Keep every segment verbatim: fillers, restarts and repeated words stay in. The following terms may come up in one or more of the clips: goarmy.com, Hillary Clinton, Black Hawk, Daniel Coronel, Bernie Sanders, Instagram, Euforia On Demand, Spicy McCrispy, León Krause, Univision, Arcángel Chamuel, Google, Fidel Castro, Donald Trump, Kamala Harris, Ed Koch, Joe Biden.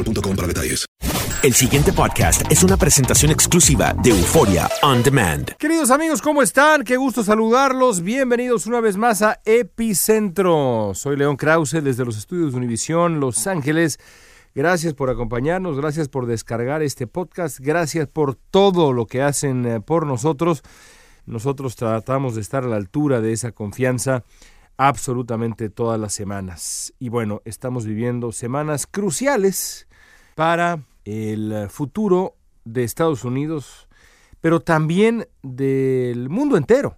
Para detalles. El siguiente podcast es una presentación exclusiva de Euforia On Demand. Queridos amigos, ¿cómo están? Qué gusto saludarlos. Bienvenidos una vez más a Epicentro. Soy León Krause desde los estudios de Univision, Los Ángeles. Gracias por acompañarnos, gracias por descargar este podcast, gracias por todo lo que hacen por nosotros. Nosotros tratamos de estar a la altura de esa confianza absolutamente todas las semanas. Y bueno, estamos viviendo semanas cruciales para el futuro de Estados Unidos, pero también del mundo entero.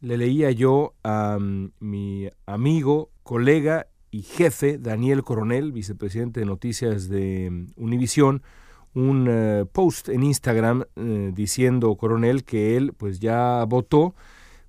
Le leía yo a mi amigo, colega y jefe, Daniel Coronel, vicepresidente de Noticias de Univision, un uh, post en Instagram uh, diciendo, Coronel, que él pues ya votó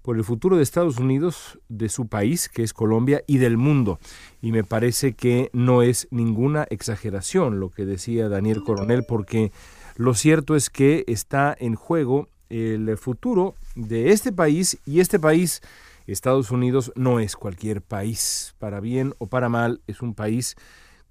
por el futuro de Estados Unidos, de su país, que es Colombia, y del mundo. Y me parece que no es ninguna exageración lo que decía Daniel Coronel, porque lo cierto es que está en juego el futuro de este país, y este país, Estados Unidos, no es cualquier país. Para bien o para mal, es un país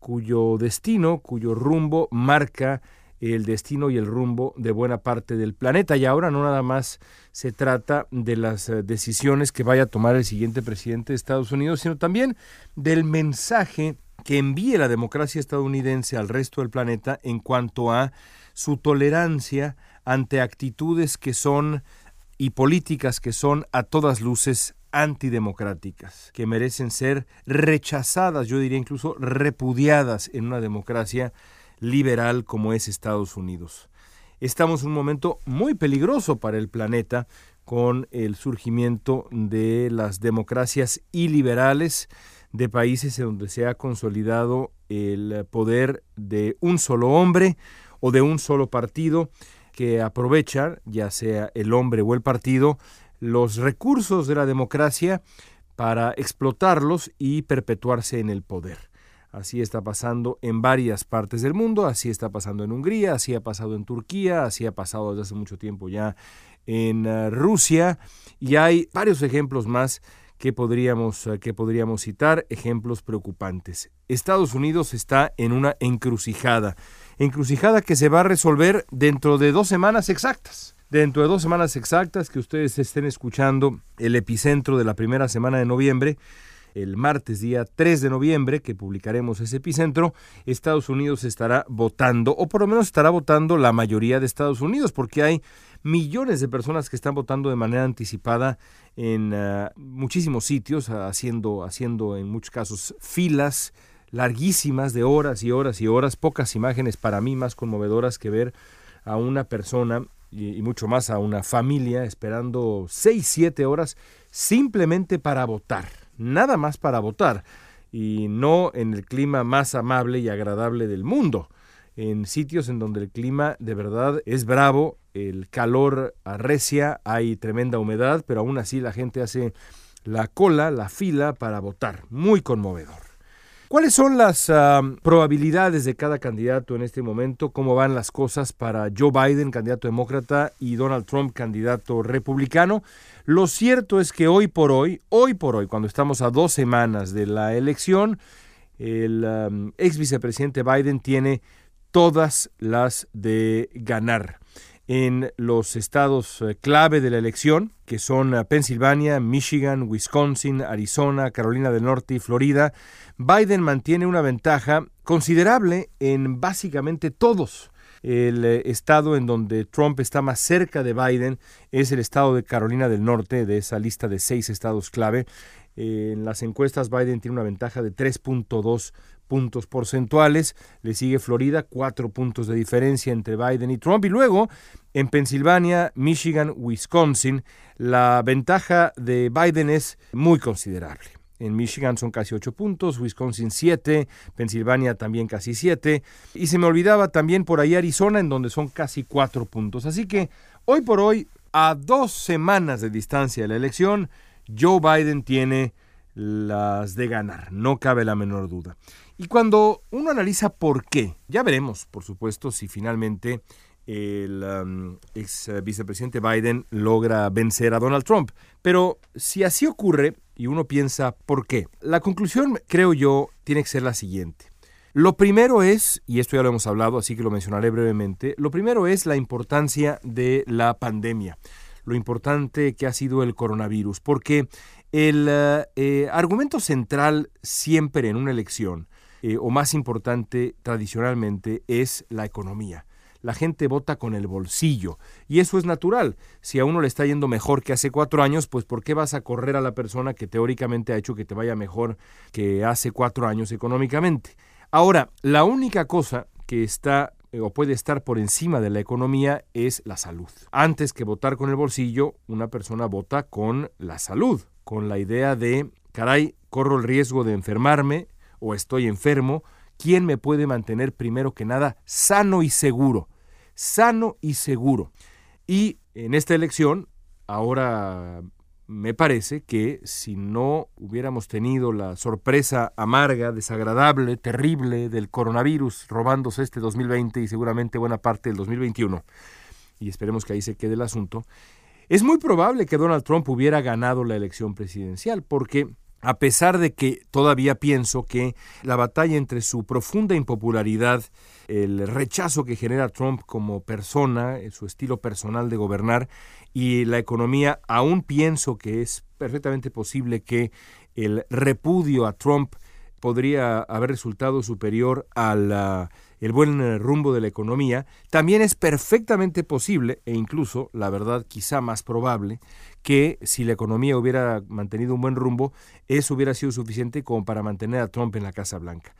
cuyo destino, cuyo rumbo marca el destino y el rumbo de buena parte del planeta. Y ahora no nada más se trata de las decisiones que vaya a tomar el siguiente presidente de Estados Unidos, sino también del mensaje que envíe la democracia estadounidense al resto del planeta en cuanto a su tolerancia ante actitudes que son y políticas que son a todas luces antidemocráticas, que merecen ser rechazadas, yo diría incluso repudiadas en una democracia liberal como es Estados Unidos. Estamos en un momento muy peligroso para el planeta con el surgimiento de las democracias iliberales de países en donde se ha consolidado el poder de un solo hombre o de un solo partido que aprovecha, ya sea el hombre o el partido, los recursos de la democracia para explotarlos y perpetuarse en el poder. Así está pasando en varias partes del mundo, así está pasando en Hungría, así ha pasado en Turquía, así ha pasado desde hace mucho tiempo ya en Rusia, y hay varios ejemplos más que podríamos, que podríamos citar, ejemplos preocupantes. Estados Unidos está en una encrucijada, encrucijada que se va a resolver dentro de dos semanas exactas. Dentro de dos semanas exactas que ustedes estén escuchando el epicentro de la primera semana de noviembre, el martes día tres de noviembre, que publicaremos ese epicentro, Estados Unidos estará votando, o por lo menos estará votando la mayoría de Estados Unidos, porque hay millones de personas que están votando de manera anticipada en uh, muchísimos sitios, haciendo, haciendo en muchos casos filas larguísimas de horas y horas y horas, pocas imágenes para mí más conmovedoras que ver a una persona y, y mucho más a una familia esperando seis, siete horas simplemente para votar. Nada más para votar. y no en el clima más amable y agradable del mundo, en sitios en donde el clima de verdad es bravo, el calor arrecia, hay tremenda humedad, pero aún así la gente hace la cola, la fila para votar. Muy conmovedor. ¿Cuáles son las uh, probabilidades de cada candidato en este momento? ¿Cómo van las cosas para Joe Biden, candidato demócrata, y Donald Trump, candidato republicano? Lo cierto es que hoy por hoy, hoy por hoy, cuando estamos a dos semanas de la elección, el um, ex vicepresidente Biden tiene todas las de ganar. En los estados clave de la elección, que son Pensilvania, Michigan, Wisconsin, Arizona, Carolina del Norte y Florida, Biden mantiene una ventaja considerable en básicamente todos. El estado en donde Trump está más cerca de Biden es el estado de Carolina del Norte, de esa lista de seis estados clave. En las encuestas Biden tiene una ventaja de tres punto dos por ciento. Puntos porcentuales, le sigue Florida, cuatro puntos de diferencia entre Biden y Trump, y luego en Pensilvania, Michigan, Wisconsin, la ventaja de Biden es muy considerable. En Michigan son casi ocho puntos, Wisconsin siete, Pensilvania también casi siete, y se me olvidaba también por ahí Arizona, en donde son casi cuatro puntos. Así que hoy por hoy, a dos semanas de distancia de la elección, Joe Biden tiene las de ganar, no cabe la menor duda. Y cuando uno analiza por qué, ya veremos, por supuesto, si finalmente el um, ex vicepresidente Biden logra vencer a Donald Trump. Pero si así ocurre y uno piensa por qué, la conclusión, creo yo, tiene que ser la siguiente. Lo primero es, y esto ya lo hemos hablado, así que lo mencionaré brevemente, lo primero es la importancia de la pandemia, lo importante que ha sido el coronavirus, porque el eh, argumento central siempre en una elección, Eh, o más importante tradicionalmente, es la economía. La gente vota con el bolsillo y eso es natural. Si a uno le está yendo mejor que hace cuatro años, pues ¿por qué vas a correr a la persona que teóricamente ha hecho que te vaya mejor que hace cuatro años económicamente? Ahora, la única cosa que está eh, o puede estar por encima de la economía es la salud. Antes que votar con el bolsillo, una persona vota con la salud, con la idea de, caray, corro el riesgo de enfermarme, o estoy enfermo, ¿quién me puede mantener primero que nada sano y seguro? Sano y seguro. Y en esta elección, ahora me parece que si no hubiéramos tenido la sorpresa amarga, desagradable, terrible del coronavirus robándose este dos mil veinte y seguramente buena parte del dos mil veintiuno, y esperemos que ahí se quede el asunto, es muy probable que Donald Trump hubiera ganado la elección presidencial, porque a pesar de que todavía pienso que la batalla entre su profunda impopularidad, el rechazo que genera Trump como persona, su estilo personal de gobernar y la economía, aún pienso que es perfectamente posible que el repudio a Trump podría haber resultado superior al el buen rumbo de la economía. También es perfectamente posible, e incluso, la verdad, quizá más probable, que si la economía hubiera mantenido un buen rumbo, eso hubiera sido suficiente como para mantener a Trump en la Casa Blanca.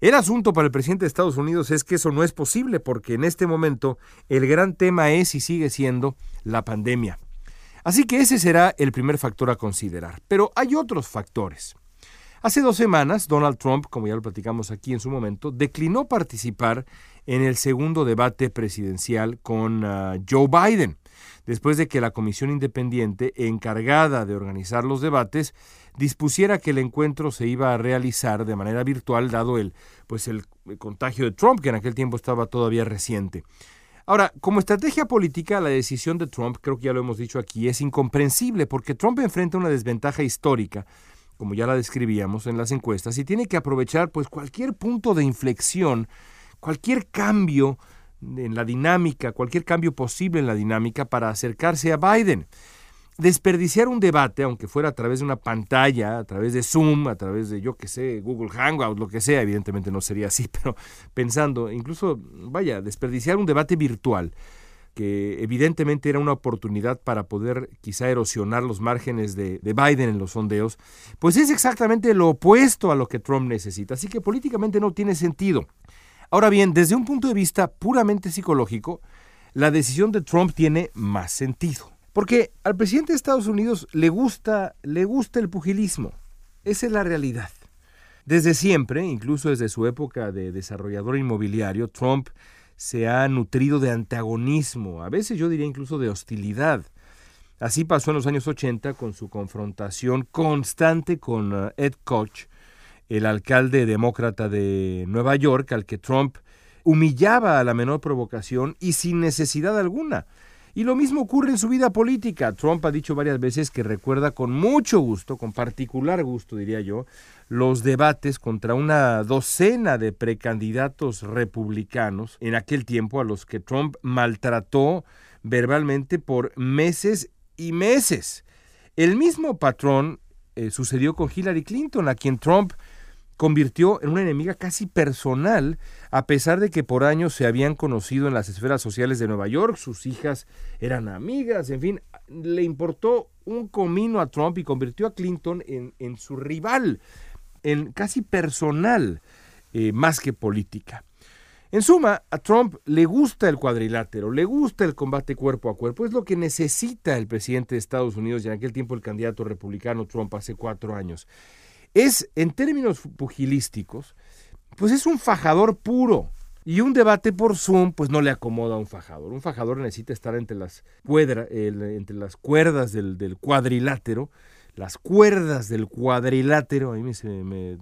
El asunto para el presidente de Estados Unidos es que eso no es posible, porque en este momento el gran tema es y sigue siendo la pandemia. Así que ese será el primer factor a considerar. Pero hay otros factores. Hace dos semanas, Donald Trump, como ya lo platicamos aquí en su momento, declinó participar en el segundo debate presidencial con uh, Joe Biden, después de que la comisión independiente encargada de organizar los debates dispusiera que el encuentro se iba a realizar de manera virtual, dado el, pues el contagio de Trump, que en aquel tiempo estaba todavía reciente. Ahora, como estrategia política, la decisión de Trump, creo que ya lo hemos dicho aquí, es incomprensible, porque Trump enfrenta una desventaja histórica, como ya la describíamos en las encuestas, y tiene que aprovechar pues cualquier punto de inflexión, cualquier cambio en la dinámica, cualquier cambio posible en la dinámica para acercarse a Biden. Desperdiciar un debate, aunque fuera a través de una pantalla, a través de Zoom, a través de, yo qué sé, Google Hangout, lo que sea, evidentemente no sería así, pero pensando, incluso, vaya, desperdiciar un debate virtual, que evidentemente era una oportunidad para poder quizá erosionar los márgenes de, de Biden en los sondeos, pues es exactamente lo opuesto a lo que Trump necesita. Así que políticamente no tiene sentido. Ahora bien, desde un punto de vista puramente psicológico, la decisión de Trump tiene más sentido. Porque al presidente de Estados Unidos le gusta, le gusta el pugilismo. Esa es la realidad. Desde siempre, incluso desde su época de desarrollador inmobiliario, Trump se ha nutrido de antagonismo, a veces yo diría incluso de hostilidad. Así pasó en los años ochenta con su confrontación constante con Ed Koch, el alcalde demócrata de Nueva York, al que Trump humillaba a la menor provocación y sin necesidad alguna. Y lo mismo ocurre en su vida política. Trump ha dicho varias veces que recuerda con mucho gusto, con particular gusto diría yo, los debates contra una docena de precandidatos republicanos en aquel tiempo a los que Trump maltrató verbalmente por meses y meses. El mismo patrón eh, sucedió con Hillary Clinton, a quien Trump convirtió en una enemiga casi personal, a pesar de que por años se habían conocido en las esferas sociales de Nueva York, sus hijas eran amigas, en fin, le importó un comino a Trump y convirtió a Clinton en, en su rival, en casi personal, eh, más que política. En suma, a Trump le gusta el cuadrilátero, le gusta el combate cuerpo a cuerpo, es lo que necesita el presidente de Estados Unidos y en aquel tiempo el candidato republicano Trump hace cuatro años. Es, en términos pugilísticos, pues es un fajador puro. Y un debate por Zoom, pues no le acomoda a un fajador. Un fajador necesita estar entre las, cuadra, eh, entre las cuerdas del, del cuadrilátero. Las cuerdas del cuadrilátero, a mí me, se me eh,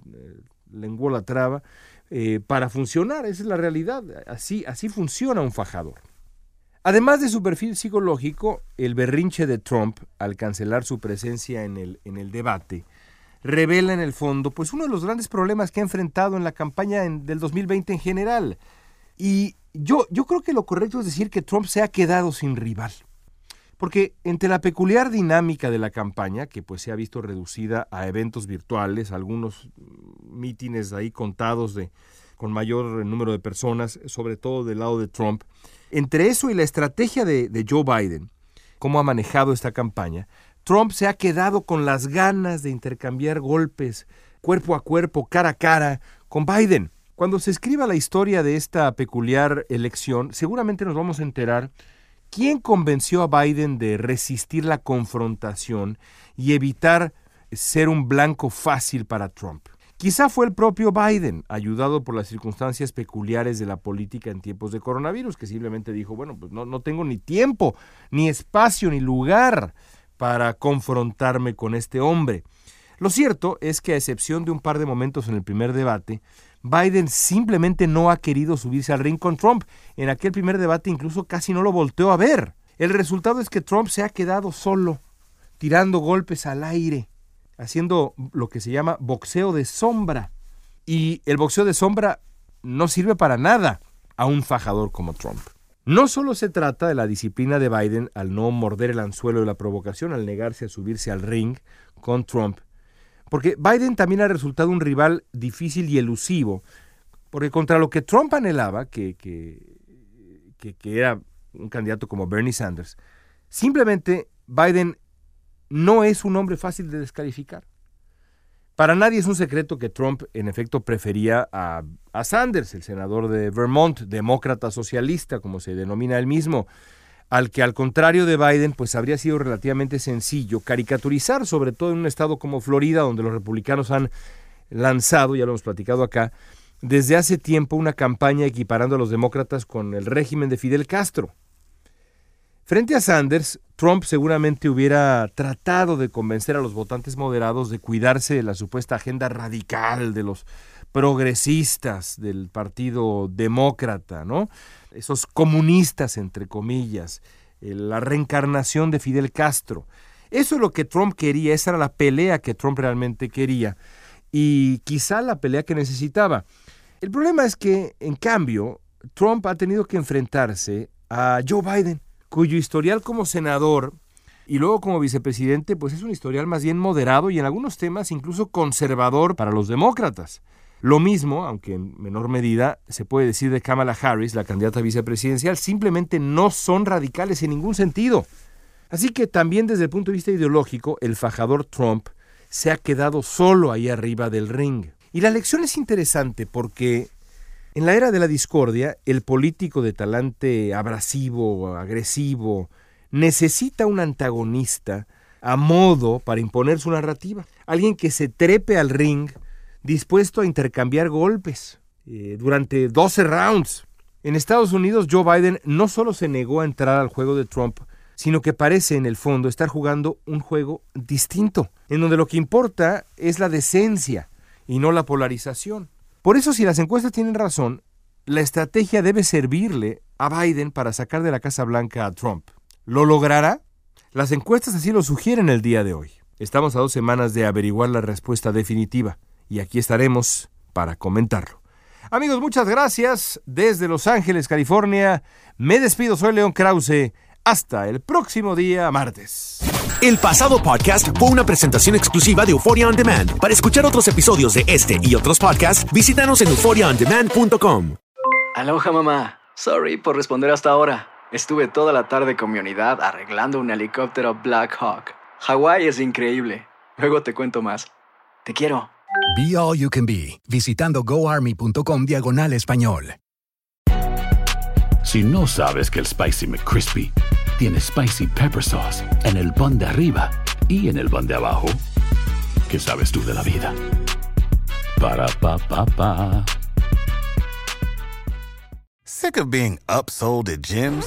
lenguó la traba, eh, para funcionar. Esa es la realidad. Así, así funciona un fajador. Además de su perfil psicológico, el berrinche de Trump, al cancelar su presencia en el, en el debate, revela en el fondo pues uno de los grandes problemas que ha enfrentado en la campaña en, del dos mil veinte en general. Y yo, yo creo que lo correcto es decir que Trump se ha quedado sin rival. Porque entre la peculiar dinámica de la campaña, que pues se ha visto reducida a eventos virtuales, algunos mítines ahí contados de, con mayor número de personas, sobre todo del lado de Trump, entre eso y la estrategia de, de Joe Biden, cómo ha manejado esta campaña, Trump se ha quedado con las ganas de intercambiar golpes cuerpo a cuerpo, cara a cara, con Biden. Cuando se escriba la historia de esta peculiar elección, seguramente nos vamos a enterar quién convenció a Biden de resistir la confrontación y evitar ser un blanco fácil para Trump. Quizá fue el propio Biden, ayudado por las circunstancias peculiares de la política en tiempos de coronavirus, que simplemente dijo, bueno, pues no, no tengo ni tiempo, ni espacio, ni lugar para confrontarme con este hombre. Lo cierto es que, a excepción de un par de momentos en el primer debate, Biden simplemente no ha querido subirse al ring con Trump. En aquel primer debate incluso casi no lo volteó a ver. El resultado es que Trump se ha quedado solo, tirando golpes al aire, haciendo lo que se llama boxeo de sombra. Y el boxeo de sombra no sirve para nada a un fajador como Trump. No solo se trata de la disciplina de Biden al no morder el anzuelo de la provocación, al negarse a subirse al ring con Trump, porque Biden también ha resultado un rival difícil y elusivo, porque contra lo que Trump anhelaba, que, que, que, que era un candidato como Bernie Sanders, simplemente Biden no es un hombre fácil de descalificar. Para nadie es un secreto que Trump, en efecto, prefería a, a Sanders, el senador de Vermont, demócrata socialista, como se denomina él mismo, al que, al contrario de Biden, pues habría sido relativamente sencillo caricaturizar, sobre todo en un estado como Florida, donde los republicanos han lanzado, ya lo hemos platicado acá, desde hace tiempo una campaña equiparando a los demócratas con el régimen de Fidel Castro. Frente a Sanders, Trump seguramente hubiera tratado de convencer a los votantes moderados de cuidarse de la supuesta agenda radical de los progresistas del Partido Demócrata, ¿no? Esos comunistas, entre comillas, la reencarnación de Fidel Castro. Eso es lo que Trump quería, esa era la pelea que Trump realmente quería y quizá la pelea que necesitaba. El problema es que, en cambio, Trump ha tenido que enfrentarse a Joe Biden, cuyo historial como senador y luego como vicepresidente pues es un historial más bien moderado y en algunos temas incluso conservador para los demócratas. Lo mismo, aunque en menor medida, se puede decir de Kamala Harris, la candidata vicepresidencial, simplemente no son radicales en ningún sentido. Así que también desde el punto de vista ideológico, el fajador Trump se ha quedado solo ahí arriba del ring. Y la elección es interesante porque en la era de la discordia, el político de talante abrasivo, agresivo, necesita un antagonista a modo para imponer su narrativa. Alguien que se trepe al ring dispuesto a intercambiar golpes eh, durante doce rounds. En Estados Unidos, Joe Biden no solo se negó a entrar al juego de Trump, sino que parece, en el fondo, estar jugando un juego distinto, en donde lo que importa es la decencia y no la polarización. Por eso, si las encuestas tienen razón, la estrategia debe servirle a Biden para sacar de la Casa Blanca a Trump. ¿Lo logrará? Las encuestas así lo sugieren el día de hoy. Estamos a dos semanas de averiguar la respuesta definitiva, y aquí estaremos para comentarlo. Amigos, muchas gracias. Desde Los Ángeles, California, me despido. Soy León Krause. Hasta el próximo día, martes. El pasado podcast fue una presentación exclusiva de Euforia On Demand. Para escuchar otros episodios de este y otros podcasts, visítanos en euforia on demand punto com. Aloha, mamá. Sorry por responder hasta ahora. Estuve toda la tarde con mi unidad arreglando un helicóptero Black Hawk. Hawái es increíble. Luego te cuento más. Te quiero. Be All You Can Be, visitando goarmy.com diagonal español. Si no sabes que el Spicy McCrispy tiene Spicy Pepper Sauce en el pan de arriba y en el pan de abajo, ¿qué sabes tú de la vida? Para, pa, pa, pa. Sick of being upsold at gyms?